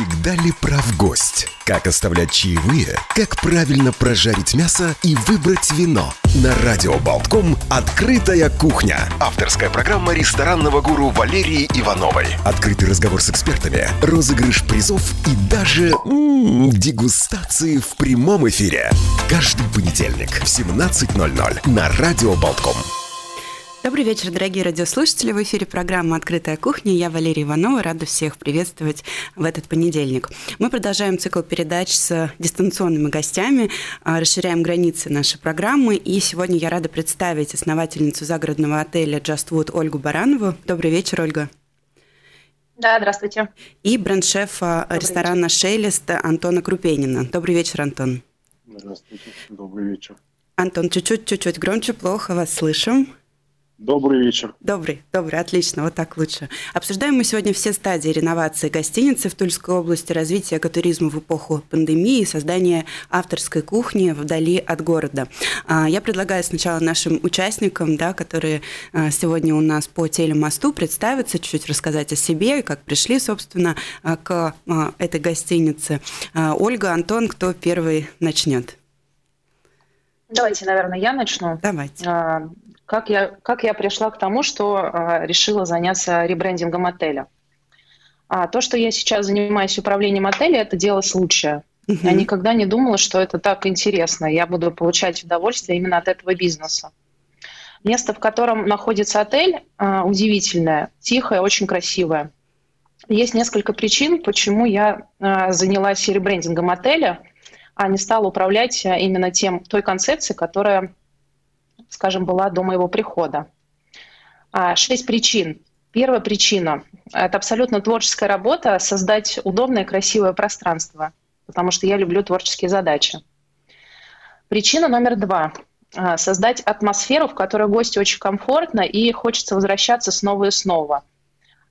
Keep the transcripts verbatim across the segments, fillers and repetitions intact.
Всегда ли прав гость? Как оставлять чаевые? Как правильно прожарить мясо и выбрать вино? На радио «Балтком» «Открытая кухня». Авторская программа ресторанного гуру Валерии Ивановой. Открытый разговор с экспертами, розыгрыш призов и даже м-м, дегустации в прямом эфире. Каждый понедельник в семнадцать ноль ноль на радио «Балтком». Добрый вечер, дорогие радиослушатели. В эфире программа «Открытая кухня». Я Валерия Иванова. Рада всех приветствовать в этот понедельник. Мы продолжаем цикл передач с дистанционными гостями, расширяем границы нашей программы. И сегодня я рада представить основательницу загородного отеля Just Wood Ольгу Баранову. Добрый вечер, Ольга. Да, здравствуйте. И бренд-шеф ресторана SheLESt Антона Крупенина. Добрый вечер, Антон. Здравствуйте. Добрый вечер. Антон, чуть-чуть-чуть громче, плохо вас слышим. Добрый вечер. Добрый, добрый, отлично, вот так лучше. Обсуждаем мы сегодня все стадии реновации гостиницы в Тульской области, развитие экотуризма в эпоху пандемии и создание авторской кухни вдали от города. Я предлагаю сначала нашим участникам, да, которые сегодня у нас по телемосту, представиться, чуть-чуть рассказать о себе, как пришли, собственно, к этой гостинице. Ольга, Антон, кто первый начнет? Давайте, наверное, я начну. Давайте. Как я, как я пришла к тому, что а, решила заняться ребрендингом отеля. А, то, что я сейчас занимаюсь управлением отеля, это дело случая. Uh-huh. Я никогда не думала, что это так интересно. Я буду получать удовольствие именно от этого бизнеса. Место, в котором находится отель, а, удивительное, тихое, очень красивое. Есть несколько причин, почему я а, занялась ребрендингом отеля, а не стала управлять именно тем, той концепцией, которая... скажем, была до моего прихода. Шесть причин. Первая причина – это абсолютно творческая работа, создать удобное, красивое пространство, потому что я люблю творческие задачи. Причина номер два – создать атмосферу, в которой гостю очень комфортно и хочется возвращаться снова и снова.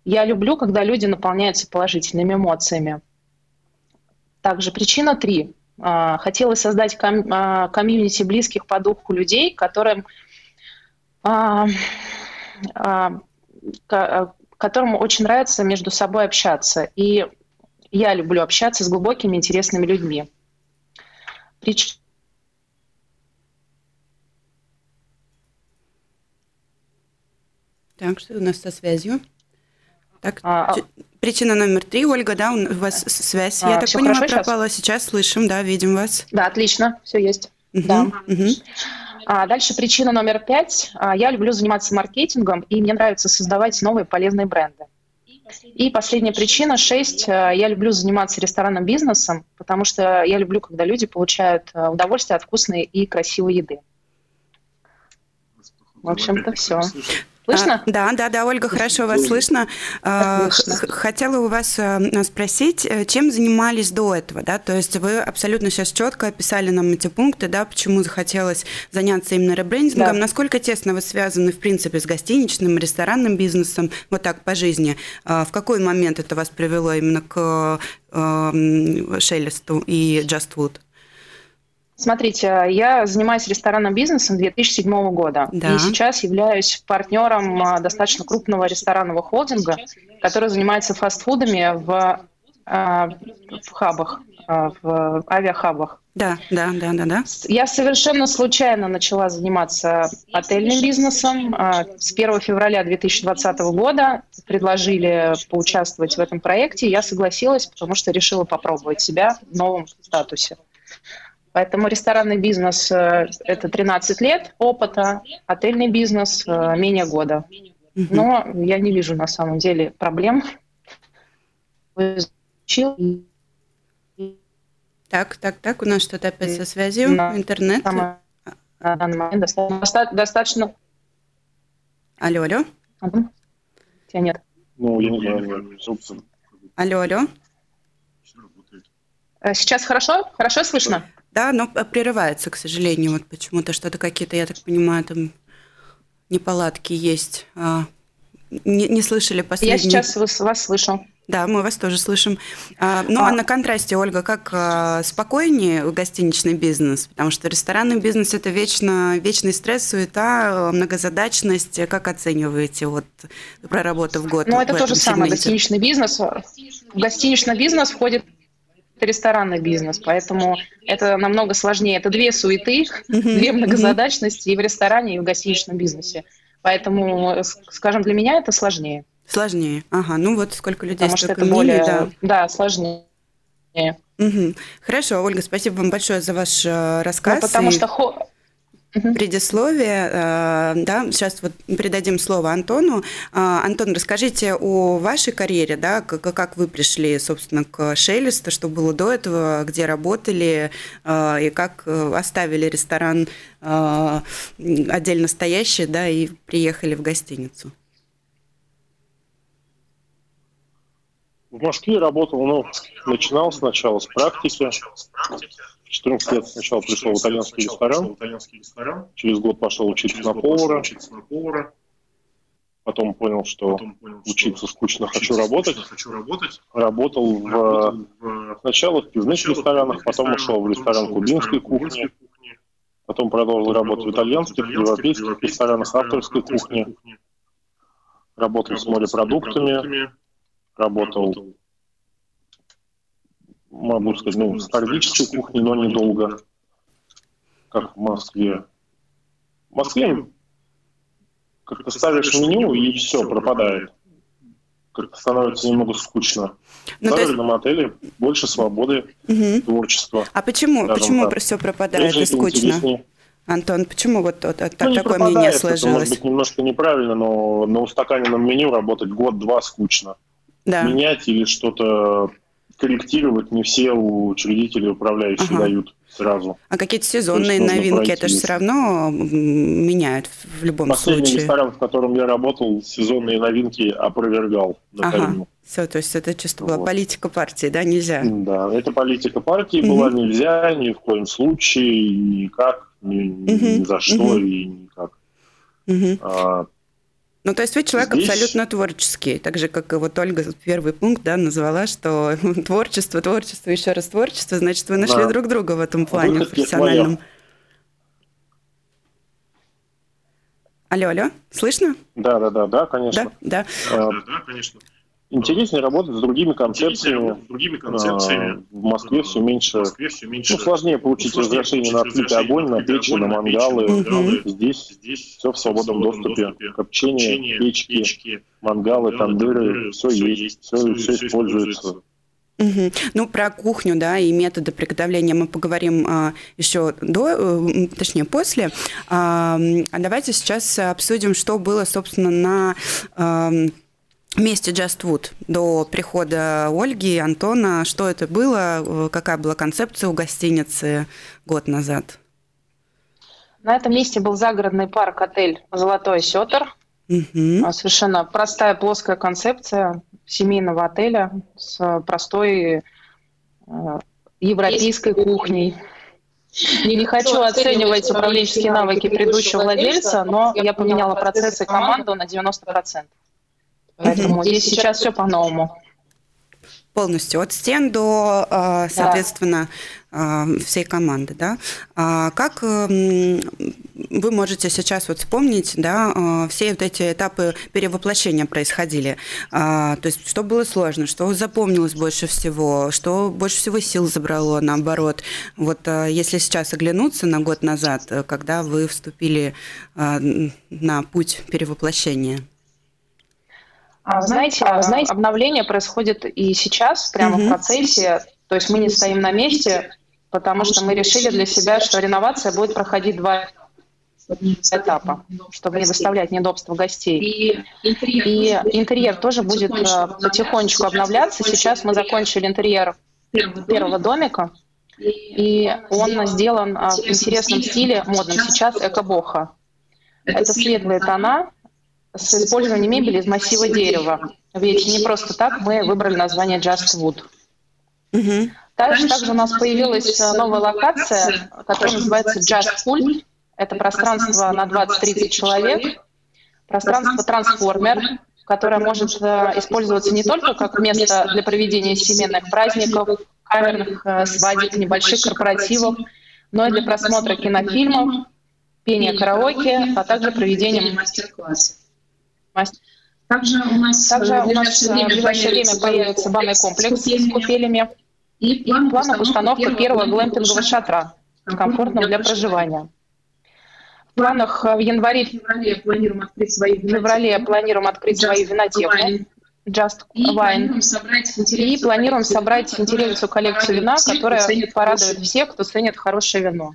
Я люблю, когда люди наполняются положительными эмоциями. Также причина три – хотелось создать ком- комьюнити близких по духу людей, которым, а, а, к- которым очень нравится между собой общаться. И я люблю общаться с глубокими, интересными людьми. Прич... Так, что у нас со связью? Так, а, причина номер три, Ольга, да, у вас связь, а, я так понимаю, пропала. Сейчас? сейчас слышим, да, видим вас. Да, отлично, все есть. Угу, да. Угу. А, дальше причина номер пять. Я люблю заниматься маркетингом, и мне нравится создавать новые полезные бренды. И последняя причина, шесть. Я люблю заниматься ресторанным бизнесом, потому что я люблю, когда люди получают удовольствие от вкусной и красивой еды. В общем-то, все. Слышно? А, да, да, да, Ольга, хорошо вас слышно. А, х- хотела у вас а, спросить, чем занимались до этого, да? То есть вы абсолютно сейчас четко описали нам эти пункты, да, почему захотелось заняться именно ребрендингом. Да. Насколько тесно вы связаны, в принципе, с гостиничным, ресторанным бизнесом, вот так, по жизни? А, в какой момент это вас привело именно к а, SheLESt и Just Wood? Смотрите, я занимаюсь ресторанным бизнесом две тысячи седьмого года, да. И сейчас являюсь партнером достаточно крупного ресторанного холдинга, который занимается фастфудами в, в хабах, в авиахабах. Да, да, да, да, да. Я совершенно случайно начала заниматься отельным бизнесом. С первого февраля две тысячи двадцатого года предложили поучаствовать в этом проекте, я согласилась, потому что решила попробовать себя в новом статусе. Поэтому ресторанный бизнес – это тринадцать лет опыта, отельный бизнес – менее года. Но я не вижу на самом деле проблем. Так, так, так, у нас что-то опять со связью, интернет. На данный момент достаточно... Алло, алло. Тебя нет. Ну, я не знаю, собственно. Алло, алло. Сейчас хорошо? Хорошо слышно? Да, но прерывается, к сожалению, вот почему-то что-то какие-то, я так понимаю, там неполадки есть. Не, не слышали последние... Я сейчас вас, вас слышу. Да, мы вас тоже слышим. Ну, а на контрасте, Ольга, как спокойнее гостиничный бизнес? Потому что ресторанный бизнес – это вечно, вечный стресс, суета, многозадачность. Как оцениваете, вот, проработав год? Ну, это тоже самое, гостиничный бизнес. в гостиничный бизнес входит ресторанный бизнес, поэтому это намного сложнее. Это две суеты, mm-hmm. две многозадачности и в ресторане, и в гостиничном бизнесе. Поэтому, скажем, для меня это сложнее. Сложнее. Ага, ну вот сколько людей. Потому что это более, да. да, сложнее. Угу. Хорошо, Ольга, спасибо вам большое за ваш рассказ. Ну, потому и... что... Предисловие. Да, сейчас вот передадим слово Антону. Антон, расскажите о вашей карьере, да, как вы пришли, собственно, к SheLESt, что было до этого, где работали и как оставили ресторан отдельно стоящий, да, и приехали в гостиницу. В Москве работал, ну, начинал сначала с практики. четырнадцать лет сначала пришел в итальянский ресторан, через год пошел учиться на повара, потом понял, что учиться скучно, хочу работать. Работал в, сначала в пивных ресторанах, потом ушел в ресторан кубинской кухни, потом продолжил работать в итальянских, в европейских ресторанах, авторской кухни, работал с морепродуктами, работал... могу сказать, ну, с торговической кухней, но недолго, как в Москве. В Москве как-то ставишь меню, и все, пропадает. Как-то становится немного скучно. Ну, в загородном есть... отеле больше свободы, угу. творчества. А почему? Почему все пропадает и скучно? Антон, почему вот, вот, вот ну, такое мнение сложилось? Это, может быть, немножко неправильно, но на устаканенном меню работать год-два скучно. Да. Менять или что-то... корректировать не все учредители, управляющие ага. дают сразу. А какие-то сезонные новинки, пройти. Это же все равно меняют в любом Последний случае. Последний ресторан, в котором я работал, сезонные новинки опровергал. Ага. Все, то есть это чисто вот. Была политика партии, да, нельзя? Да, это политика партии угу. была нельзя, ни в коем случае, никак, ни, угу. ни за что угу. и никак. Угу. А, Ну, то есть вы человек Здесь... абсолютно творческий, так же, как и вот Ольга первый пункт, да, назвала, что творчество, творчество, еще раз творчество, значит, вы нашли да. друг друга в этом плане, в профессиональном. Твоя. Алло, алло, слышно? Да, да, да, да, конечно. Да, да. Да, да, конечно. Интереснее работать с другими концепциями. С другими концепциями. В Москве все меньше. В Москве все меньше. Ну, сложнее получить сложнее разрешение на открытый огонь, на печи, на мангалы. Угу. Здесь, здесь все в свободном, в свободном доступе. доступе. Копчение, Копчение печки, печки, мангалы, тандыры, все, все есть, все, все, все используется. Угу. Ну, про кухню, да, и методы приготовления мы поговорим а, еще до, точнее, после. А, а давайте сейчас обсудим, что было, собственно, на... А, Вместе Just Wood до прихода Ольги, Антона. Что это было? Какая была концепция у гостиницы год назад? На этом месте был загородный парк-отель «Золотой Сеттер». Угу. Совершенно простая, плоская концепция семейного отеля с простой европейской кухней. Не, не хочу оценивать управленческие навыки предыдущего владельца, но я поменяла процессы и команду на девяносто процентов. Поэтому mm-hmm. здесь сейчас все по-новому. Полностью, от стен до, соответственно, да. всей команды. Да? Как вы можете сейчас вот вспомнить, да, все вот эти этапы перевоплощения происходили? То есть что было сложно, что запомнилось больше всего, что больше всего сил забрало, наоборот? Вот если сейчас оглянуться на год назад, когда вы вступили на путь перевоплощения? Знаете, знаете, обновление происходит и сейчас, прямо угу. в процессе. То есть мы не стоим на месте, потому что мы решили для себя, что реновация будет проходить два этапа, чтобы не доставлять неудобства гостей. И интерьер, и интерьер тоже будет потихонечку обновляться. Сейчас мы закончили интерьер первого домика, и он сделан в интересном стиле, модном сейчас, эко-бохо. Это светлые тона с использованием мебели из массива дерева. Ведь не просто так мы выбрали название Just Wood. Угу. Также, также у нас появилась новая локация, которая называется Just Pool. Это пространство на двадцать-тридцать человек, пространство-трансформер, которое может использоваться не только как место для проведения семейных праздников, камерных свадеб, небольших корпоративов, но и для просмотра кинофильмов, пения караоке, а также проведения мастер-классов. Также у нас, Также у нас в ближайшее время появится банный комплекс с купелями и планов установка первого глэмпингового шатра, комфортного для проживания. В планах в январе и феврале планируем открыть свою винотеку Just Wine и планируем собрать интересную коллекцию вина, которая порадует всех, кто ценит хорошее вино.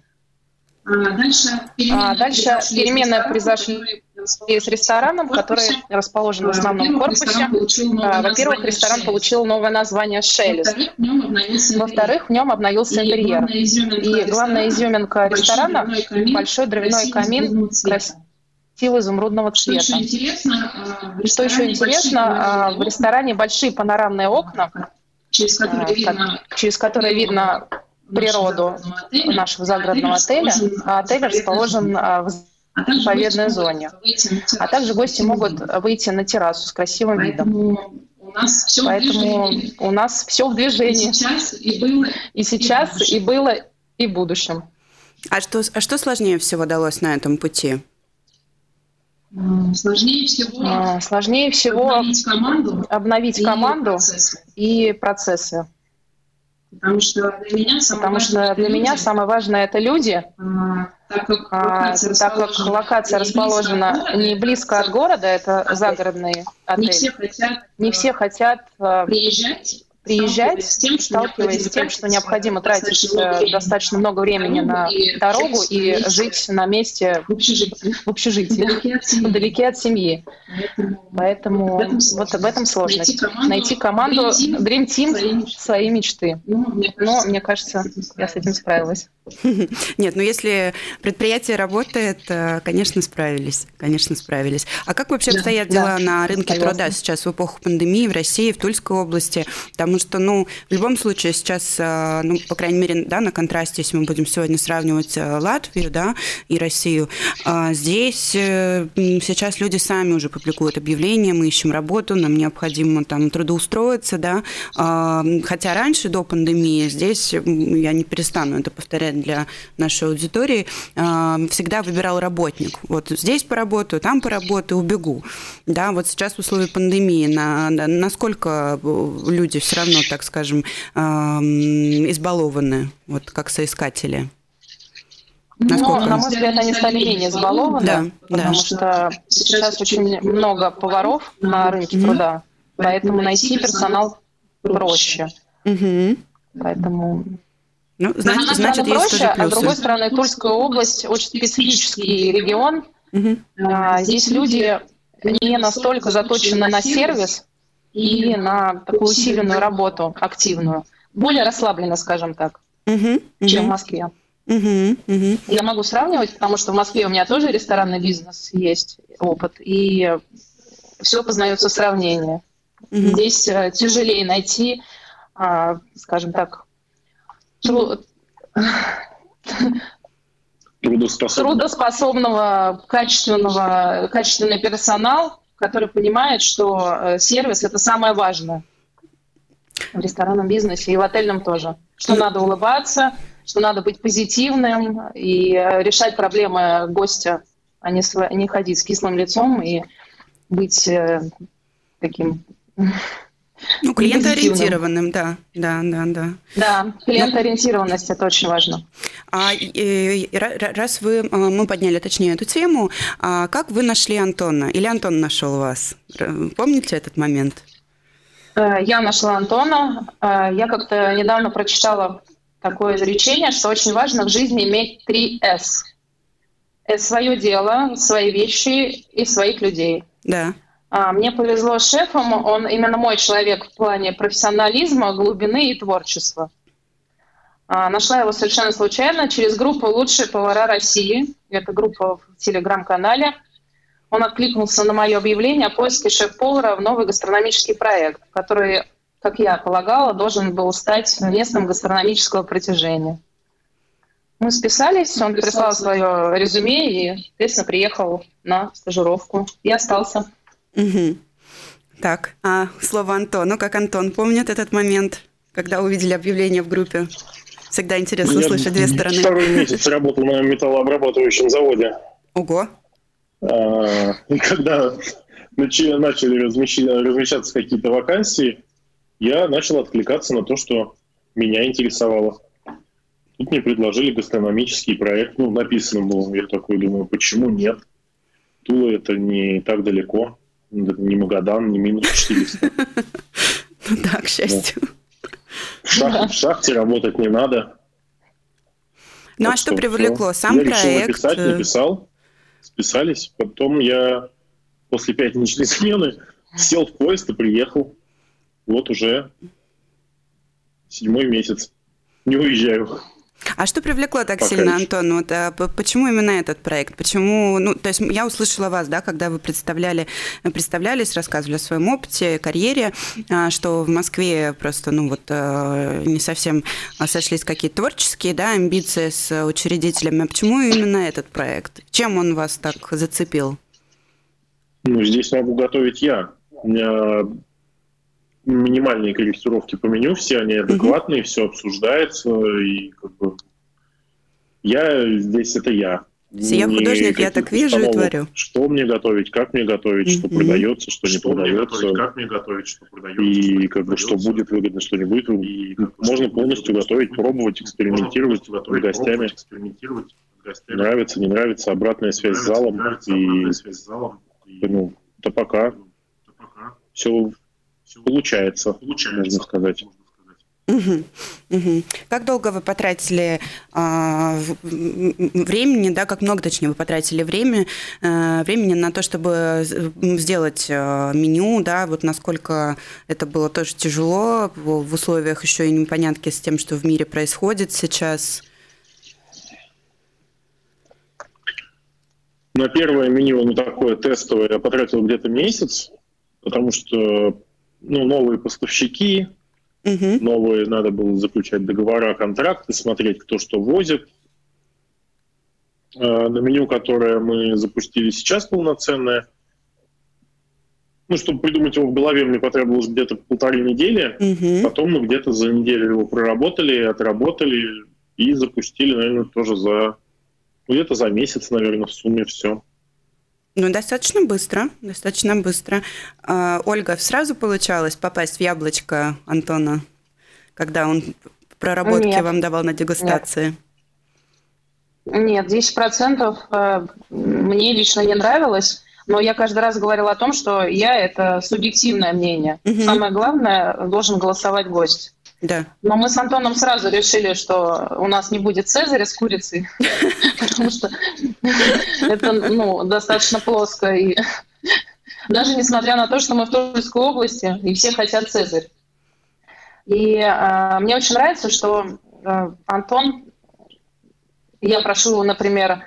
Дальше перемены произошли с рестораном, который расположен в основном корпусе. Во-первых, ресторан получил новое название SheLESt. Во-вторых, в нем обновился интерьер. И главная изюминка ресторана – большой дровяной камин красивого изумрудного цвета. Что еще интересно, в ресторане большие панорамные окна, через которые видно природу нашего загородного отеля, а отель расположен в заповедной зоне. А также гости могут выйти на террасу с красивым видом. Поэтому у нас все в движении. И сейчас, и было, и в будущем. А что, а что сложнее всего удалось на этом пути? Сложнее всего, сложнее всего обновить команду, обновить команду и процессы. Потому что для меня самое, важное, для меня самое важное – это люди, а, так как локация, а, так как локация расположена не близко от города, это загородные отели. Не все хотят, не все хотят приезжать, приезжать, сталкиваясь с тем, что необходимо тратить достаточно много времени на дорогу и жить на месте в общежитии, в общежитии вдалеке от семьи. Поэтому вот об этом сложность. Найти команду Dream Team своей мечты. Но, мне кажется, я с этим справилась. Нет, ну если предприятие работает, конечно, справились. Конечно, справились. А как вообще обстоят дела на рынке труда сейчас в эпоху пандемии в России, в Тульской области? Там Потому что, ну, в любом случае сейчас, ну, по крайней мере, да, на контрасте, если мы будем сегодня сравнивать Латвию, да, и Россию, здесь сейчас люди сами уже публикуют объявления, мы ищем работу, нам необходимо там трудоустроиться, да, хотя раньше, до пандемии, здесь, я не перестану это повторять для нашей аудитории, всегда выбирал работник. Вот здесь поработаю, там поработаю, убегу. Да, вот сейчас в условиях пандемии, на, на, насколько люди все равно, так скажем, избалованы, вот как соискатели? Насколько? Ну, на мой взгляд, они стали менее избалованы, да, потому да. что сейчас очень много поваров на рынке mm-hmm. труда, поэтому найти персонал проще. Mm-hmm. Поэтому... Ну, значит, а значит, есть проще, тоже плюсы. А с другой стороны, Тульская область очень специфический регион. Mm-hmm. А, здесь люди не настолько заточены на сервис, и на такую усиленную работу, активную. Более расслабленно, скажем так, uh-huh, uh-huh. чем в Москве. Uh-huh, uh-huh. Я могу сравнивать, потому что в Москве у меня тоже ресторанный бизнес есть, опыт, и все познается в сравнении. Uh-huh. Здесь тяжелее найти, скажем так, тру... трудоспособного. трудоспособного, качественного, качественный персонал, который понимает, что сервис – это самое важное в ресторанном бизнесе и в отельном тоже. Что надо улыбаться, что надо быть позитивным и решать проблемы гостя, а не, св... не ходить с кислым лицом и быть э, таким... Ну, клиентоориентированным, да, да, да, да. Да, клиентоориентированность – это очень важно. А и, и, раз вы, мы подняли, точнее, эту тему, а как вы нашли Антона? Или Антон нашел вас? Помните этот момент? Я нашла Антона. Я как-то недавно прочитала такое изречение, что очень важно в жизни иметь три «С». Свое дело, свои вещи и своих людей. Да. Мне повезло с шефом, он именно мой человек в плане профессионализма, глубины и творчества. Нашла его совершенно случайно через группу «Лучшие повара России». Это группа в телеграм-канале. Он откликнулся на мое объявление о поиске шеф-повара в новый гастрономический проект, который, как я полагала, должен был стать местом гастрономического притяжения. Мы списались, он прислал свое резюме и, естественно, приехал на стажировку и остался. Угу. Так, а слово Антону. Как Антон помнит этот момент, когда увидели объявление в группе? Всегда интересно я слышать две стороны. Второй месяц работал на металлообрабатывающем заводе. Ого! А, когда начали, начали размещаться какие-то вакансии, я начал откликаться на то, что меня интересовало. Тут мне предложили гастрономический проект. Ну, написано было. Я такой думаю, почему нет? Тула — это не так далеко. Не Магадан, не минус четыреста. Ну да, к счастью. В шахте работать не надо. Ну а что привлекло? Сам проект? Я решил написать, написал. Списались. Потом я после пятничной смены сел в поезд и приехал. Вот уже седьмой месяц. Не уезжаю. А что привлекло так Пока сильно, еще. Антон? Вот, а почему именно этот проект? Почему, ну, то есть я услышала вас, да, когда вы представляли, представлялись, рассказывали о своем опыте, карьере, что в Москве просто, ну, вот не совсем сошлись какие-то творческие, да, амбиции с учредителями. А почему именно этот проект? Чем он вас так зацепил? Ну, здесь могу готовить я. У меня минимальные корректировки по меню, все они адекватные, угу. все обсуждается, и как бы я здесь это я. Я художник, я так вижу и творю. Что мне готовить, как мне готовить, что продается, что не продается, как мне готовить, что продается, и как бы что будет выгодно, что не будет выгодно. Можно полностью готовить, пробовать, экспериментировать с гостями. Нравится, не нравится, обратная связь с залом. И ну, то пока все. Получается, Получается, можно сказать. Угу, угу. Как долго вы потратили э, времени, да, как много, точнее, вы потратили время, э, времени на то, чтобы сделать э, меню, да, вот насколько это было тоже тяжело в условиях еще и непонятки с тем, что в мире происходит сейчас? На первое меню, ну, такое тестовое, я потратил где-то месяц, потому что ну, новые поставщики, угу. новые, надо было заключать договора, контракты, смотреть, кто что возит. Э, на меню, которое мы запустили сейчас полноценное, ну, чтобы придумать его в голове, мне потребовалось где-то полторы недели, угу. потом мы где-то за неделю его проработали, отработали и запустили, наверное, тоже за, ну, где-то за месяц, наверное, в сумме все. Ну, достаточно быстро, достаточно быстро. А, Ольга, сразу получалось попасть в яблочко Антона, когда он проработки Нет. вам давал на дегустации? Нет, десять процентов мне лично не нравилось, но я каждый раз говорила о том, что я – это субъективное мнение. Угу. Самое главное – должен голосовать гость. Да. Но мы с Антоном сразу решили, что у нас не будет Цезаря с курицей, потому что это достаточно плоско. Даже несмотря на то, что мы в Тульской области, и все хотят Цезарь. И мне очень нравится, что Антон, я прошу, например,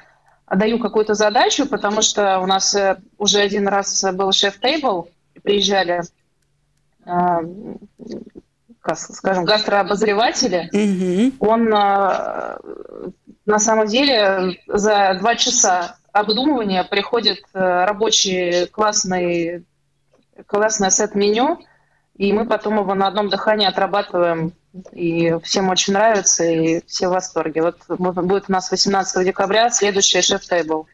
даю какую-то задачу, потому что у нас уже один раз был шеф-тейбл, приезжали... скажем, гастрообозреватели, mm-hmm. он на самом деле за два часа обдумывания приходит рабочий классный, классный сет-меню, и мы потом его на одном дыхании отрабатываем, и всем очень нравится, и все в восторге. Вот будет у нас восемнадцатого декабря следующий шеф-тейбл.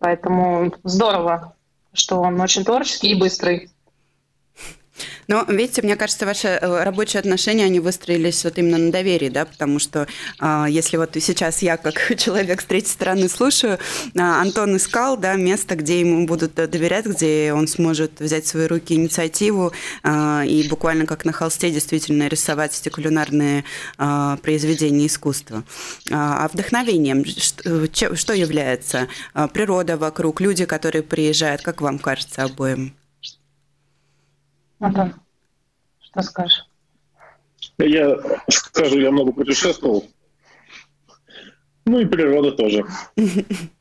Поэтому здорово, что он очень творческий и быстрый. Но, видите, мне кажется, ваши рабочие отношения, они выстроились вот именно на доверии, да, потому что э, если вот сейчас я, как человек с третьей стороны, слушаю, э, Антон искал, да, место, где ему будут доверять, где он сможет взять в свои руки инициативу э, и буквально как на холсте действительно рисовать эти кулинарные э, произведения искусства. А вдохновением что, что является? Природа вокруг, люди, которые приезжают, как вам кажется, обоим? Антон, что скажешь? Я скажу, я много путешествовал. Ну и природа тоже.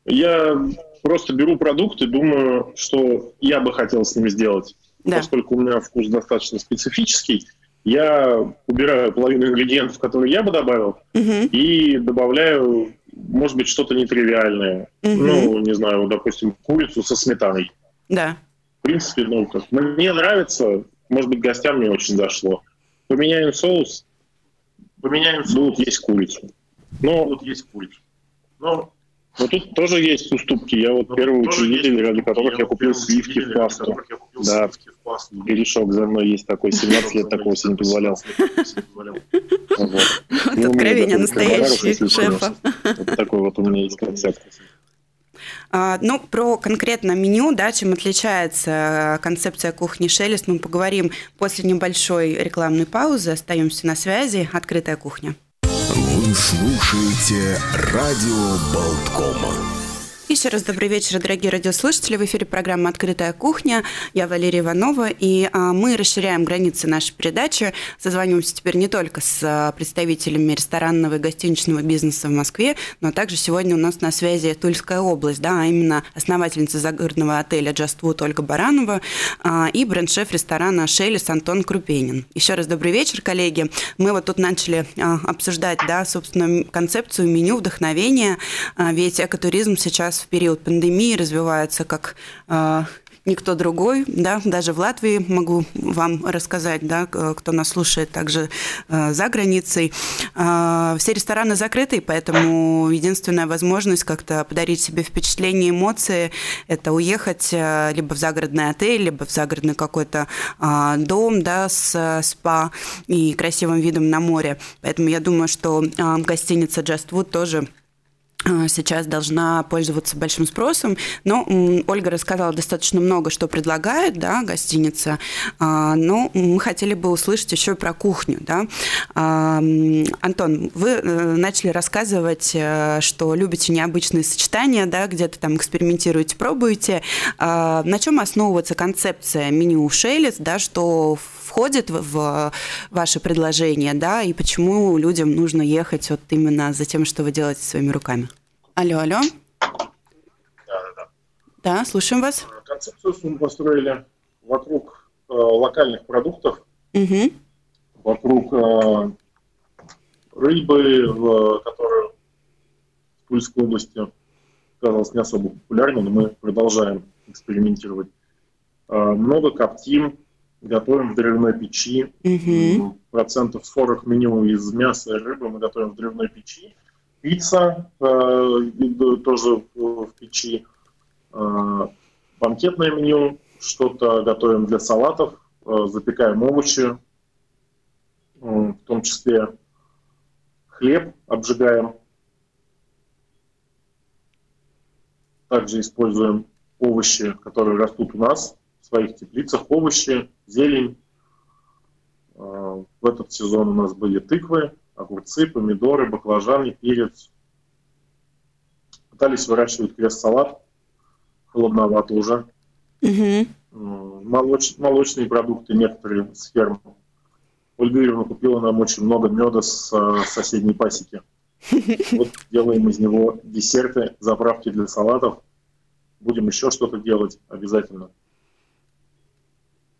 Я просто беру продукт и думаю, что я бы хотел с ним сделать. Да. Поскольку у меня вкус достаточно специфический, я убираю половину ингредиентов, которые я бы добавил, угу. и добавляю, может быть, что-то нетривиальное. Угу. Ну, не знаю, допустим, курицу со сметаной. Да. В принципе, ну, как мне нравится, может быть, гостям не очень зашло. Поменяем соус, поменяем соус. Будут есть курицу. Но вот есть курицу. Но Но тут тоже есть уступки. Я вот первые учредители, ради которых я купил сливки в пасту. Да, Гришок за мной есть такой, семнадцать лет такого себе не позволял. Вот откровение настоящего шефа. Вот такой вот у меня есть концепт. Ну, про конкретно меню, да, чем отличается концепция кухни SheLESt, мы поговорим после небольшой рекламной паузы. Остаемся на связи. Открытая кухня. Вы слушаете радио Балткома. Еще раз добрый вечер, дорогие радиослушатели. В эфире программа «Открытая кухня». Я Валерия Иванова, и мы расширяем границы нашей передачи. Созваниваемся теперь не только с представителями ресторанного и гостиничного бизнеса в Москве, но также сегодня у нас на связи Тульская область, да, а именно основательница загородного отеля Just Wood Ольга Баранова и бренд-шеф ресторана SheLESt Антон Крупенин. Еще раз добрый вечер, коллеги. Мы вот тут начали обсуждать, да, собственно, концепцию, меню, вдохновение, ведь экотуризм сейчас в период пандемии развивается как э, никто другой, да, даже в Латвии, могу вам рассказать, да, кто нас слушает также э, за границей. Э, все рестораны закрыты, поэтому единственная возможность как-то подарить себе впечатление, эмоции, это уехать э, либо в загородный отель, либо в загородный какой-то э, дом, да, с э, спа и красивым видом на море. Поэтому я думаю, что э, гостиница Just Wood тоже сейчас должна пользоваться большим спросом. Но Ольга рассказала достаточно много, что предлагает, да, гостиница, но мы хотели бы услышать еще и про кухню. Да. Антон, вы начали рассказывать, что любите необычные сочетания, да, где-то там экспериментируете, пробуете. На чем основывается концепция меню SheLESt, да, что входит в ваше предложение, да, и почему людям нужно ехать вот именно за тем, что вы делаете своими руками? Алло, алло. Да, да, да. Да, слушаем вас. Концепцию мы построили вокруг э, локальных продуктов, угу. вокруг э, рыбы, в, которая в Тульской области казалась не особо популярной, но мы продолжаем экспериментировать. Э, много коптим, готовим в древной печи. Угу. Процентов сорок меню из мяса и рыбы мы готовим в древной печи. Пицца э, тоже в печи, э, банкетное меню, что-то готовим для салатов, э, запекаем овощи, э, в том числе хлеб обжигаем. Также используем овощи, которые растут у нас в своих теплицах, овощи, зелень. Э, в этот сезон у нас были тыквы, огурцы, помидоры, баклажаны, перец. Пытались выращивать крест-салат, холодновато уже. Mm-hmm. Молоч, молочные продукты некоторые с ферм. Ольга Юрьевна купила нам очень много меда с соседней пасеки. Вот делаем из него десерты, заправки для салатов. Будем еще что-то делать обязательно.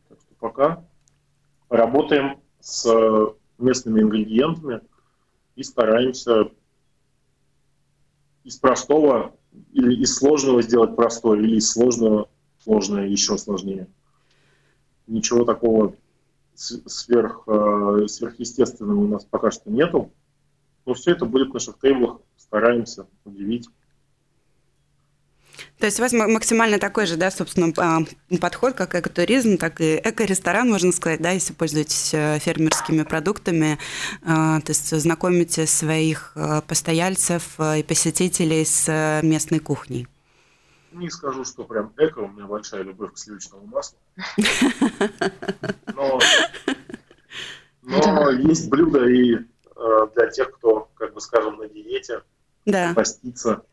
Так что пока работаем с местными ингредиентами и стараемся из простого или из сложного сделать простое, или из сложного сложное еще сложнее. Ничего такого сверх, сверхъестественного у нас пока что нету, но все это будет в наших тейблах, стараемся удивить. То есть у вас максимально такой же, да, собственно, подход, как экотуризм, так и эко-ресторан, можно сказать, да, если пользуетесь фермерскими продуктами, то есть знакомите своих постояльцев и посетителей с местной кухней. Не скажу, что прям эко, у меня большая любовь к сливочному маслу. Но, но есть блюда и для тех, кто, как бы скажем, на диете, да, постится.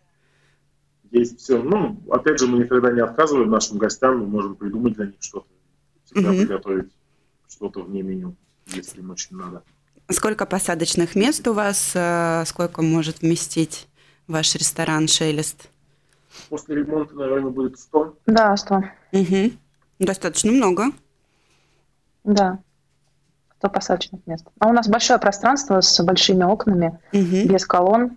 Есть все. Ну, опять же, мы никогда не отказываем нашим гостям, мы можем придумать для них что-то. Всегда mm-hmm. приготовить что-то вне меню, если им очень надо. Сколько посадочных мест у вас? Сколько может вместить ваш ресторан SheLESt? После ремонта, наверное, будет сто. Да, сто. Mm-hmm. Достаточно много. Да. сто посадочных мест. А у нас большое пространство с большими окнами, mm-hmm. без колонн,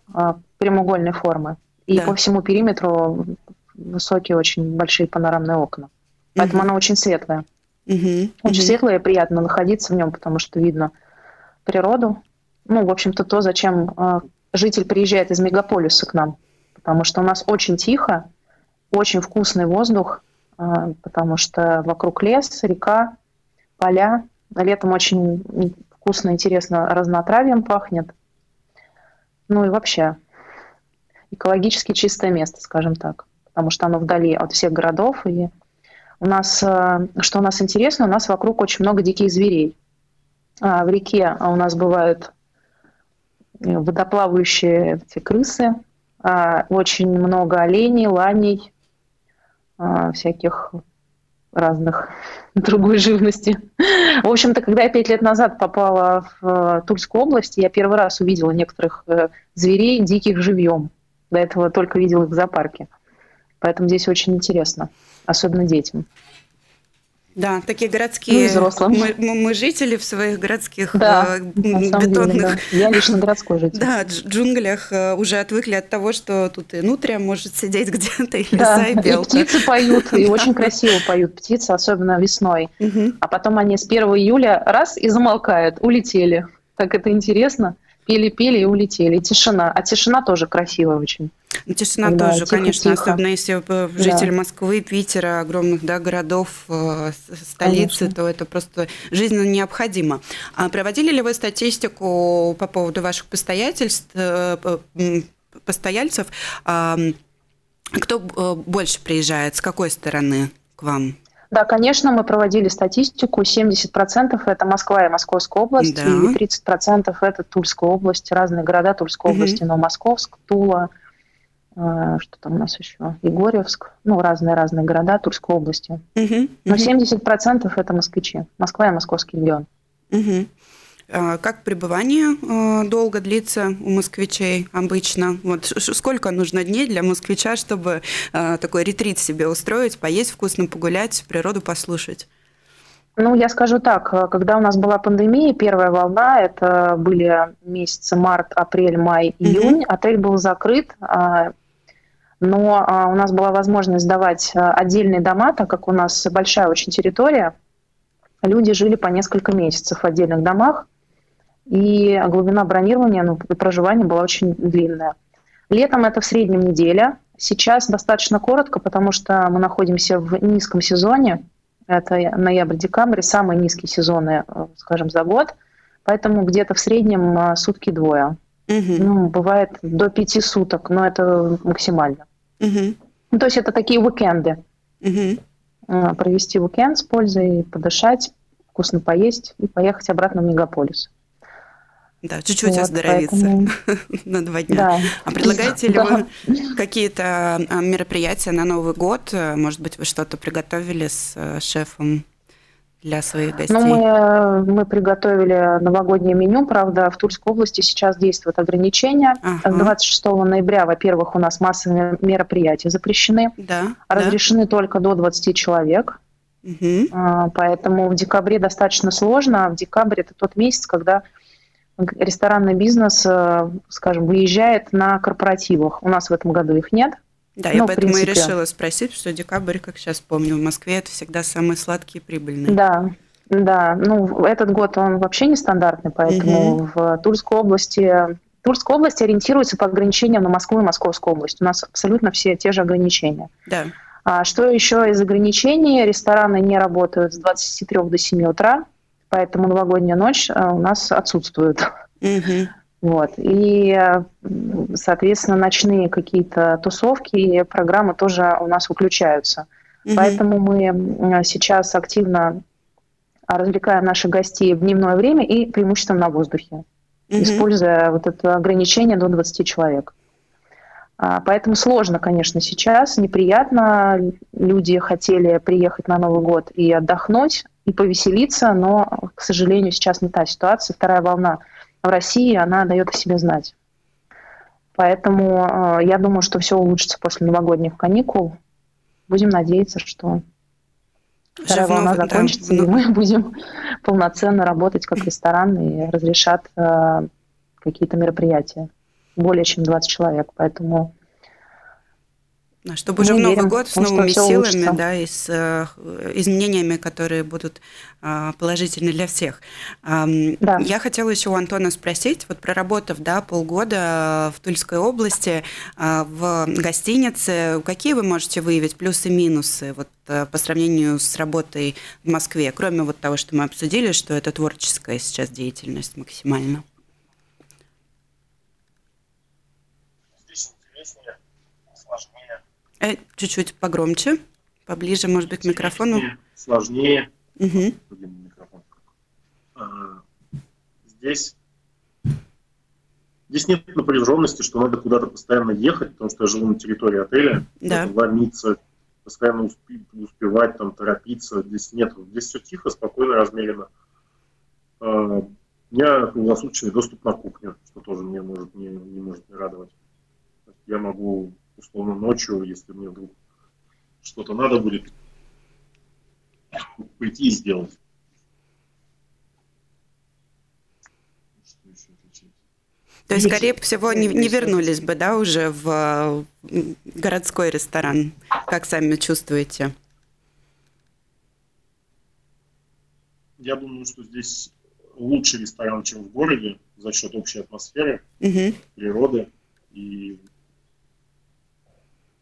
прямоугольной формы. И да, по всему периметру высокие, очень большие панорамные окна. Поэтому uh-huh. оно очень светлое. Uh-huh. Очень uh-huh. светлое, и приятно находиться в нем, потому что видно природу. Ну, в общем-то, то, зачем э, житель приезжает из мегаполиса к нам. потому что у нас очень тихо, очень вкусный воздух, потому что вокруг лес, река, поля. Летом очень вкусно, интересно, разнотравьем пахнет. Ну и вообще экологически чистое место, скажем так, потому что оно вдали от всех городов. И у нас, что у нас интересно, у нас вокруг очень много диких зверей. В реке у нас бывают водоплавающие эти крысы, очень много оленей, ланей, всяких разных другой живности. В общем-то, когда я пять лет назад попала в Тульскую область, я первый раз увидела некоторых зверей диких живьем. До этого только видела их в зоопарке. Поэтому здесь очень интересно, особенно детям. Да, такие городские, ну, мы, мы жители в своих городских, да, бетонных... Деле, да. Я лично городской житель. Да, джунглях уже отвыкли от того, что тут и нутрия может сидеть где-то, и лиса, да, и белка. И птицы поют, и очень красиво поют птицы, особенно весной. А потом они с первого июля раз и замолкают, улетели. Так это интересно. Пели-пели и улетели. И тишина. А тишина тоже красивая очень. Ну, тишина, да, тоже, тихо, конечно, тихо. Особенно если жители, да, Москвы, Питера, огромных, да, городов, столицы, конечно, то это просто жизненно необходимо. А проводили ли вы статистику по поводу ваших постоятельств, постояльцев? Кто больше приезжает, с какой стороны к вам? Да, конечно, мы проводили статистику. семьдесят процентов это Москва и Московская область, да, и тридцать процентов это Тульская область, разные города Тульской угу. области, но Московск, Тула, э, что там у нас еще, Егорьевск, ну, разные-разные города Тульской области. Угу. Но семьдесят процентов это москвичи, Москва и Московский регион. Угу. А как пребывание долго длится у москвичей обычно? Вот сколько нужно дней для москвича, чтобы такой ретрит себе устроить, поесть вкусно, погулять, природу послушать? Ну, я скажу так, когда у нас была пандемия, первая волна, это были месяцы март, апрель, май, июнь, mm-hmm. отель был закрыт, но у нас была возможность сдавать отдельные дома, так как у нас большая очень территория, люди жили по несколько месяцев в отдельных домах, и глубина бронирования, ну, проживания была очень длинная. Летом это в среднем неделя. Сейчас достаточно коротко, потому что мы находимся в низком сезоне. Это ноябрь-декабрь, самые низкие сезоны, скажем, за год. Поэтому где-то в среднем сутки-двое. Угу. Ну, бывает до пяти суток, но это максимально. Угу. Ну, то есть это такие уикенды. Угу. Провести уикенд с пользой, подышать, вкусно поесть и поехать обратно в мегаполис. Да, чуть-чуть вот, оздоровиться поэтому... на два дня. Да. А предлагаете ли да. вы какие-то мероприятия на Новый год? Может быть, вы что-то приготовили с шефом для своих гостей? Ну, мы, мы приготовили новогоднее меню. Правда, в Тульской области сейчас действуют ограничения. Ага. двадцать шестого ноября, во-первых, у нас массовые мероприятия запрещены. Да, разрешены да. только до двадцати человек. Угу. Поэтому в декабре достаточно сложно. В декабре это тот месяц, когда... ресторанный бизнес, скажем, выезжает на корпоративах. У нас в этом году их нет. Да, ну, я поэтому принципе... и решила спросить, что декабрь, как сейчас помню, в Москве это всегда самые сладкие и прибыльные. Да, да. Ну, этот год он вообще нестандартный, поэтому угу. в Тульской области... Тульская область ориентируется по ограничениям на Москву и Московскую область. У нас абсолютно все те же ограничения. Да. А что еще из ограничений? Рестораны не работают с двадцати трёх до семи утра. Поэтому новогодняя ночь у нас отсутствует. Mm-hmm. Вот. И, соответственно, ночные какие-то тусовки и программы тоже у нас выключаются. Mm-hmm. Поэтому мы сейчас активно развлекаем наших гостей в дневное время и преимущественно на воздухе, mm-hmm. используя вот это ограничение до двадцати человек. Поэтому сложно, конечно, сейчас, неприятно. Люди хотели приехать на Новый год и отдохнуть, и повеселиться, но, к сожалению, сейчас не та ситуация. Вторая волна в России, она дает о себе знать. Поэтому э, я думаю, что все улучшится после новогодних каникул. Будем надеяться, что вторая Живного, волна закончится, да, и мы будем полноценно работать как ресторан и разрешат э, какие-то мероприятия. Более чем двадцать человек, поэтому... Чтобы мы уже в Новый верим, год с новыми силами, да, и с э, изменениями, которые будут э, положительны для всех. Эм, да. Я хотела еще у Антона спросить, вот проработав да, полгода в Тульской области, э, в гостинице, какие вы можете выявить плюсы и минусы вот, э, по сравнению с работой в Москве, кроме вот того, что мы обсудили, что это творческая сейчас деятельность максимально? Чуть-чуть погромче, поближе, может быть, к микрофону. Сложнее. Угу. Здесь, здесь нет напряженности, что надо куда-то постоянно ехать, потому что я живу на территории отеля, да. Ломиться, постоянно успеть, успевать, там, торопиться. Здесь нет. Здесь все тихо, спокойно, размеренно. У меня круглосуточный доступ на кухню, что тоже мне может не, не может не радовать. Я могу... условно ночью, если мне вдруг что-то надо будет, пойти и сделать. Что еще отвечать? То есть, скорее всего, не, не вернулись бы, да, уже в городской ресторан, как сами чувствуете? Я думаю, что здесь лучший ресторан, чем в городе, за счет общей атмосферы, угу. природы и...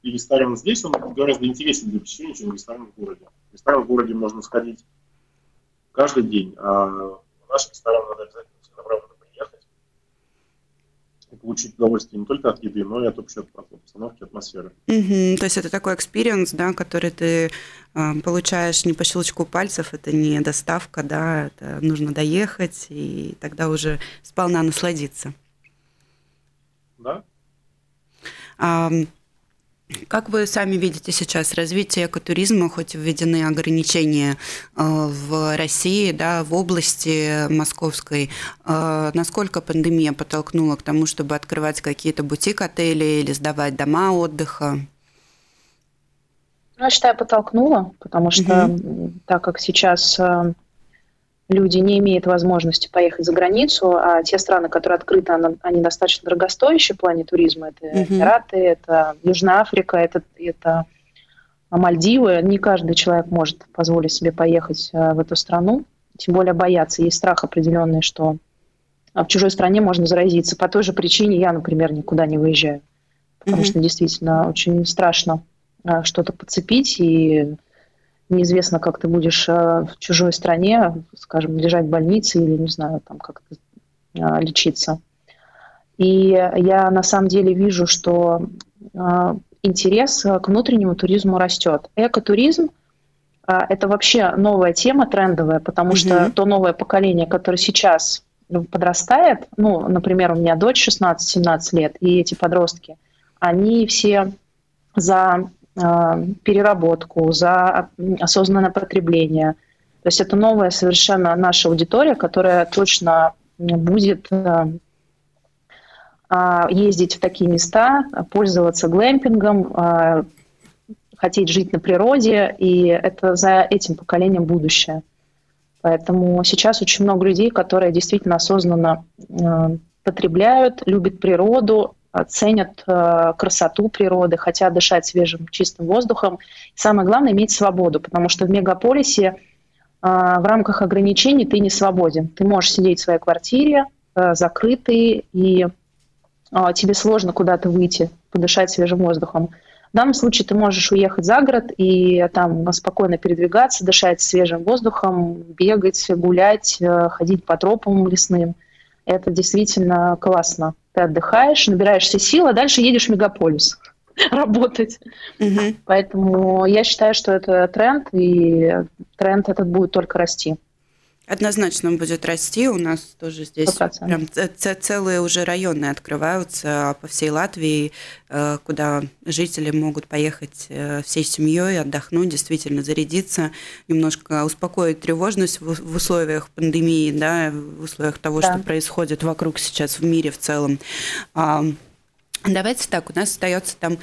И ресторан здесь, он гораздо интереснее для посещения, чем ресторан в городе. В ресторан в городе можно сходить каждый день, а в наш ресторан надо обязательно целенаправленно приехать и получить удовольствие не только от еды, но и от общей обстановки, атмосферы. Mm-hmm. То есть это такой экспириенс, да, который ты э, получаешь не по щелчку пальцев, это не доставка, да, это нужно доехать и тогда уже сполна насладиться. Да. А, как вы сами видите сейчас развитие экотуризма, хоть введены ограничения в России, да, в области московской, насколько пандемия подтолкнула к тому, чтобы открывать какие-то бутик-отели или сдавать дома отдыха? Ну, я считаю, подтолкнула, потому что mm-hmm. так как сейчас люди не имеют возможности поехать за границу, а те страны, которые открыты, они достаточно дорогостоящие в плане туризма. Это mm-hmm. Эмираты, это Южная Африка, это, это Мальдивы. Не каждый человек может позволить себе поехать в эту страну, тем более бояться. Есть страх определенный, что в чужой стране можно заразиться. По той же причине я, например, никуда не выезжаю, потому mm-hmm. что действительно очень страшно что-то подцепить и... Неизвестно, как ты будешь в чужой стране, скажем, лежать в больнице или, не знаю, там как-то лечиться. И я на самом деле вижу, что интерес к внутреннему туризму растет. Экотуризм – это вообще новая тема, трендовая, потому mm-hmm. что то новое поколение, которое сейчас подрастает, ну, например, у меня дочь шестнадцать-семнадцать лет, и эти подростки, они все за... переработку, за осознанное потребление. То есть это новая совершенно наша аудитория, которая точно будет ездить в такие места, пользоваться глэмпингом, хотеть жить на природе, и это за этим поколением будущее. Поэтому сейчас очень много людей, которые действительно осознанно потребляют, любят природу, ценят э, красоту природы, хотят дышать свежим, чистым воздухом. И самое главное, иметь свободу, потому что в мегаполисе э, в рамках ограничений ты не свободен. Ты можешь сидеть в своей квартире, э, закрытой, и э, тебе сложно куда-то выйти, подышать свежим воздухом. В данном случае ты можешь уехать за город и там спокойно передвигаться, дышать свежим воздухом, бегать, гулять, э, ходить по тропам лесным. Это действительно классно. Ты отдыхаешь, набираешься сил, а дальше едешь в мегаполис работать. Mm-hmm. Поэтому я считаю, что это тренд, и тренд этот будет только расти. Однозначно он будет расти. У нас тоже здесь прям целые уже районы открываются по всей Латвии, куда жители могут поехать всей семьей, отдохнуть, действительно зарядиться, немножко успокоить тревожность в условиях пандемии, да, в условиях того, да. что происходит вокруг сейчас в мире в целом. Давайте так, у нас остается там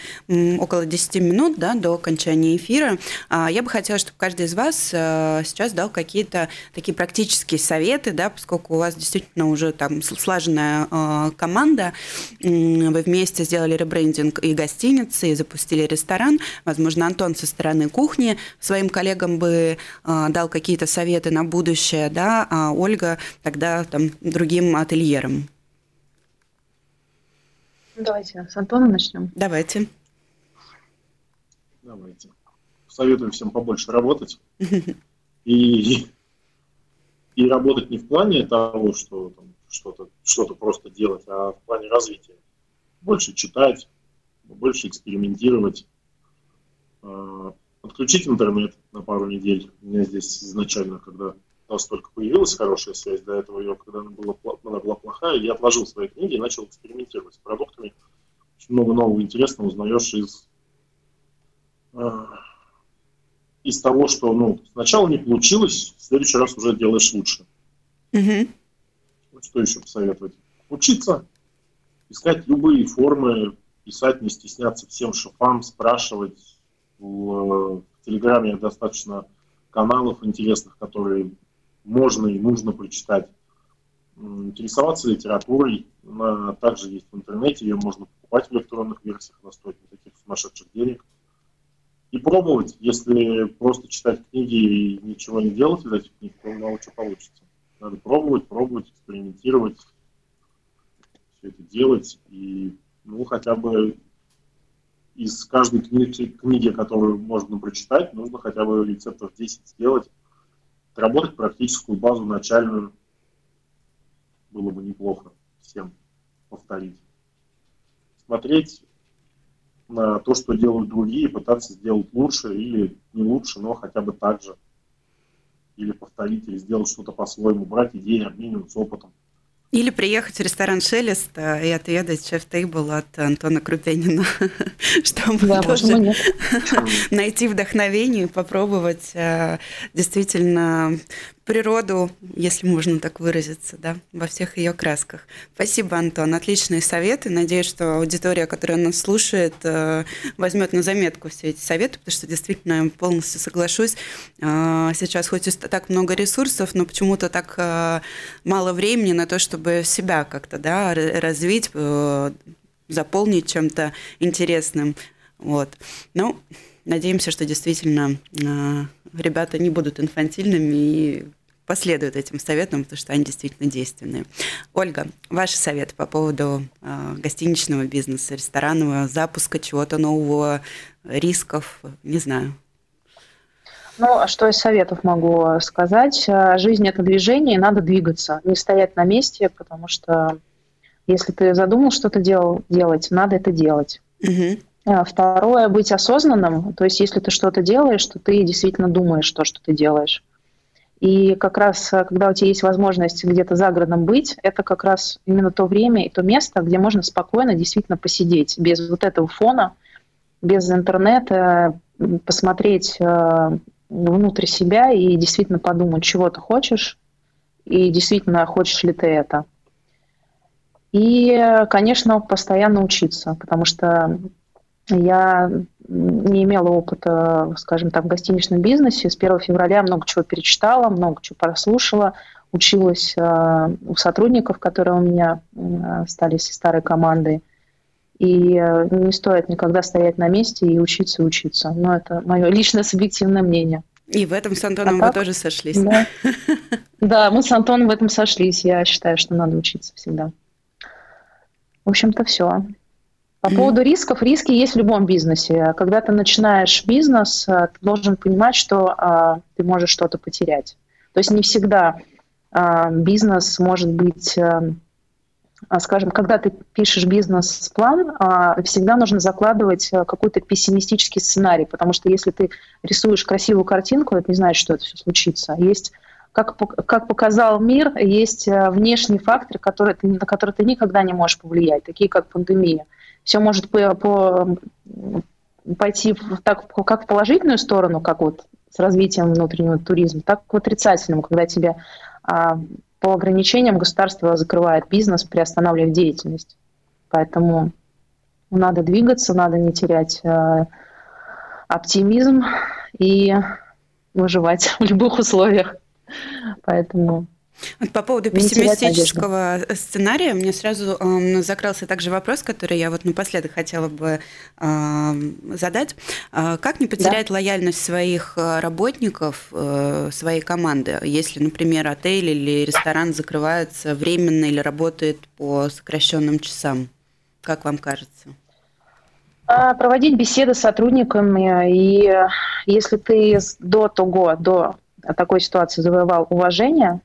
около десять минут, да, до окончания эфира. Я бы хотела, чтобы каждый из вас сейчас дал какие-то такие практические советы, да, поскольку у вас действительно уже там слаженная команда. Вы вместе сделали ребрендинг и гостиницы, и запустили ресторан. Возможно, Антон со стороны кухни своим коллегам бы дал какие-то советы на будущее, да, а Ольга тогда там другим ательерам. Давайте с Антона начнем. Давайте. Давайте. Советую всем побольше работать. И, и работать не в плане того, что там, что-то, что-то просто делать, а в плане развития. Больше читать, больше экспериментировать. Отключить интернет на пару недель. У меня здесь изначально, когда у нас только появилась хорошая связь, до этого ее, когда она была, она была плохая, я отложил свои книги и начал экспериментировать с продуктами. Очень много нового интересного узнаешь из, э, из того, что ну, сначала не получилось, в следующий раз уже делаешь лучше. Mm-hmm. Что еще посоветовать? Учиться, искать любые формы, писать, не стесняться всем шефам, спрашивать. В, в Телеграме достаточно каналов интересных, которые можно и нужно прочитать. Интересоваться литературой. Она также есть в интернете, ее можно покупать в электронных версиях, она стоит не таких сумасшедших денег. И пробовать, если просто читать книги и ничего не делать из этих книг, то мало чего получится. Надо пробовать, пробовать, экспериментировать, все это делать. И ну хотя бы из каждой книги, книги, которую можно прочитать, нужно хотя бы рецептов десять сделать. Отработать практическую базу начальную было бы неплохо всем повторить. Смотреть на то, что делают другие, пытаться сделать лучше или не лучше, но хотя бы так же. Или повторить, или сделать что-то по-своему, брать идеи, обмениваться опытом. Или приехать в ресторан SheLESt и отведать шеф-тейбл от Антона Крупенина, чтобы да, тоже найти вдохновение, попробовать действительно природу, если можно так выразиться, да, во всех ее красках. Спасибо, Антон. Отличные советы. Надеюсь, что аудитория, которая нас слушает, возьмет на заметку все эти советы, потому что действительно я полностью соглашусь. Сейчас хоть и так много ресурсов, но почему-то так мало времени на то, чтобы себя как-то, да, развить, заполнить чем-то интересным. Вот. Ну, надеемся, что действительно ребята не будут инфантильными и последуют этим советам, потому что они действительно действенные. Ольга, ваши советы по поводу э, гостиничного бизнеса, ресторанного запуска, чего-то нового, рисков, не знаю. Ну, что из советов могу сказать? Жизнь – это движение, надо двигаться, не стоять на месте, потому что если ты задумал что-то дел- делать, надо это делать. Угу. Второе, быть осознанным, то есть если ты что-то делаешь, то ты действительно думаешь то, что ты делаешь. И как раз, когда у тебя есть возможность где-то за городом быть, это как раз именно то время и то место, где можно спокойно действительно посидеть, без вот этого фона, без интернета, посмотреть внутрь себя и действительно подумать, чего ты хочешь, и действительно хочешь ли ты это. И, конечно, постоянно учиться, потому что я не имела опыта, скажем так, в гостиничном бизнесе. С первого февраля много чего перечитала, много чего прослушала, училась у сотрудников, которые у меня стали старой командой. И не стоит никогда стоять на месте и учиться и учиться. Но это мое личное субъективное мнение. И в этом с Антоном а вы так? тоже сошлись. Да. Да, мы с Антоном в этом сошлись. Я считаю, что надо учиться всегда. В общем-то, все. По поводу рисков, риски есть в любом бизнесе. Когда ты начинаешь бизнес, ты должен понимать, что а, ты можешь что-то потерять. То есть не всегда а, бизнес может быть, а, скажем, когда ты пишешь бизнес-план, а, всегда нужно закладывать какой-то пессимистический сценарий, потому что если ты рисуешь красивую картинку, это не значит, что это все случится. Есть, как, как показал мир, есть внешние факторы, которые ты, на которые ты никогда не можешь повлиять, такие как пандемия. Все может по, по, пойти в, так, как в положительную сторону, как вот с развитием внутреннего туризма, так и в отрицательную, когда тебе а, по ограничениям государство закрывает бизнес, приостанавливает деятельность. Поэтому Надо двигаться, надо не терять э, оптимизм и выживать в любых условиях. Поэтому... Вот по поводу пессимистического сценария мне сразу э, закрался также вопрос, который я вот напоследок хотела бы э, задать. Как не потерять да. лояльность своих работников, э, своей команды, если, например, отель или ресторан закрывается временно или работает по сокращенным часам? Как вам кажется? Проводить беседы с сотрудниками, и если ты до того, до такой ситуации завоевал уважение,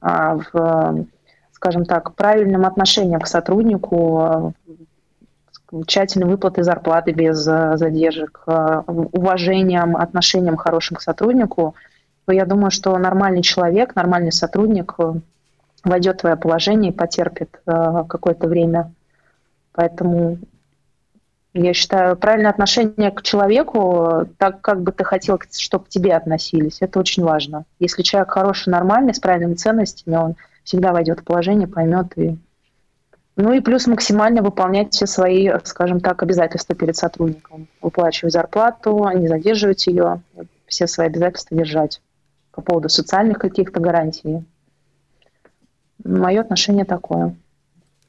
в, скажем так, правильном отношении к сотруднику, тщательной выплаты зарплаты без задержек, уважением, отношением хорошим к сотруднику, то я думаю, что нормальный человек, нормальный сотрудник войдет в твое положение и потерпит какое-то время. Поэтому я считаю, правильное отношение к человеку, так как бы ты хотел, чтобы к тебе относились, это очень важно. Если человек хороший, нормальный, с правильными ценностями, он всегда войдет в положение, поймет. И... Ну и плюс максимально выполнять все свои, скажем так, обязательства перед сотрудником. Выплачивать зарплату, не задерживать ее, все свои обязательства держать. По поводу социальных каких-то гарантий. Мое отношение такое.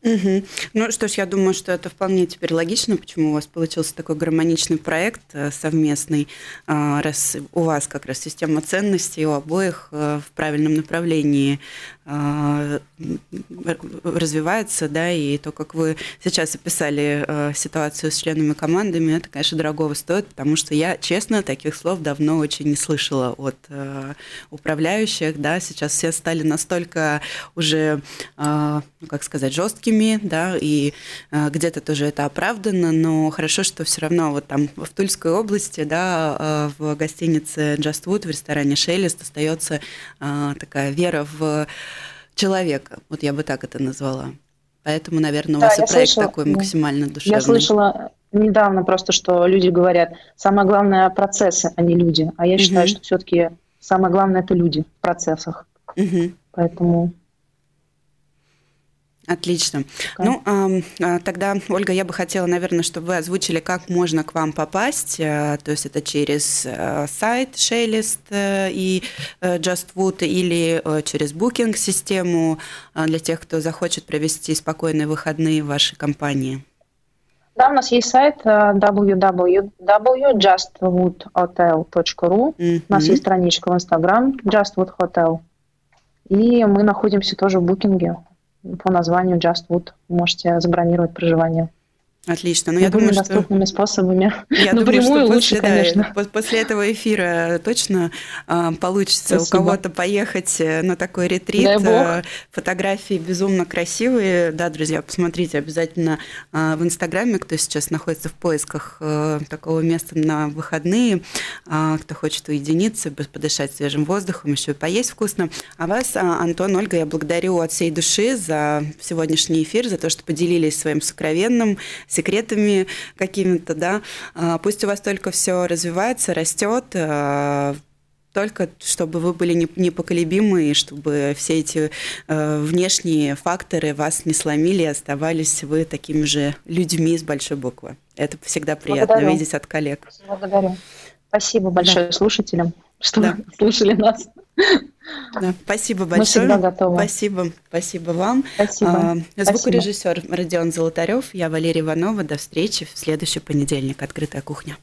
Угу. Ну что ж, я думаю, что это вполне теперь логично, почему у вас получился такой гармоничный проект совместный, раз у вас как раз система ценностей у обоих в правильном направлении развивается, да, и то, как вы сейчас описали ситуацию с членами командами, это, конечно, дорогого стоит, потому что я, честно, таких слов давно очень не слышала от управляющих, да, сейчас все стали настолько уже, ну, как сказать, жесткими, да, и э, где-то тоже это оправдано, но хорошо, что все равно вот там в Тульской области, да, э, в гостинице Just Wood, в ресторане SheLESt остается э, такая вера в человека, вот я бы так это назвала. Поэтому, наверное, у вас да, и проект слышала, такой максимально душевный. Я слышала недавно просто, что люди говорят, самое главное процессы, а не люди, а я угу. считаю, что все-таки самое главное это люди в процессах, угу. поэтому... Отлично. Ну, тогда, Ольга, я бы хотела, наверное, чтобы вы озвучили, как можно к вам попасть. То есть это через сайт SheLESt и Just Wood или через букинг-систему для тех, кто захочет провести спокойные выходные в вашей компании. Да, у нас есть сайт дабл ю дабл ю дабл ю точка джаст вуд хотел точка ру. Mm-hmm. У нас есть страничка в Instagram Just Wood Hotel. И мы находимся тоже в букинге. По названию Just Wood можете забронировать проживание. Отлично. Ну, я думаю, что... доступными способами. Я думаю, что после, лучше, конечно. Да, после этого эфира точно э, получится Спасибо. у кого-то поехать на такой ретрит. Э, фотографии безумно красивые. Да, друзья, посмотрите обязательно э, в Инстаграме, кто сейчас находится в поисках э, такого места на выходные, э, кто хочет уединиться, подышать свежим воздухом, еще и поесть вкусно. А вас, Антон, Ольга, я благодарю от всей души за сегодняшний эфир, за то, что поделились своим сокровенным, секретами какими-то, да. Пусть у вас только все развивается, растет, только чтобы вы были непоколебимы, и чтобы все эти внешние факторы вас не сломили, оставались вы такими же людьми с большой буквы. Это всегда приятно Благодарю. видеть от коллег. Благодарю. Спасибо большое да. слушателям, что да. слушали нас. Да, спасибо большое. Мы всегда готовы. Спасибо, спасибо вам. Спасибо. Звукорежиссер Родион Золотарев, я Валерия Иванова. До встречи в следующий понедельник. Открытая кухня.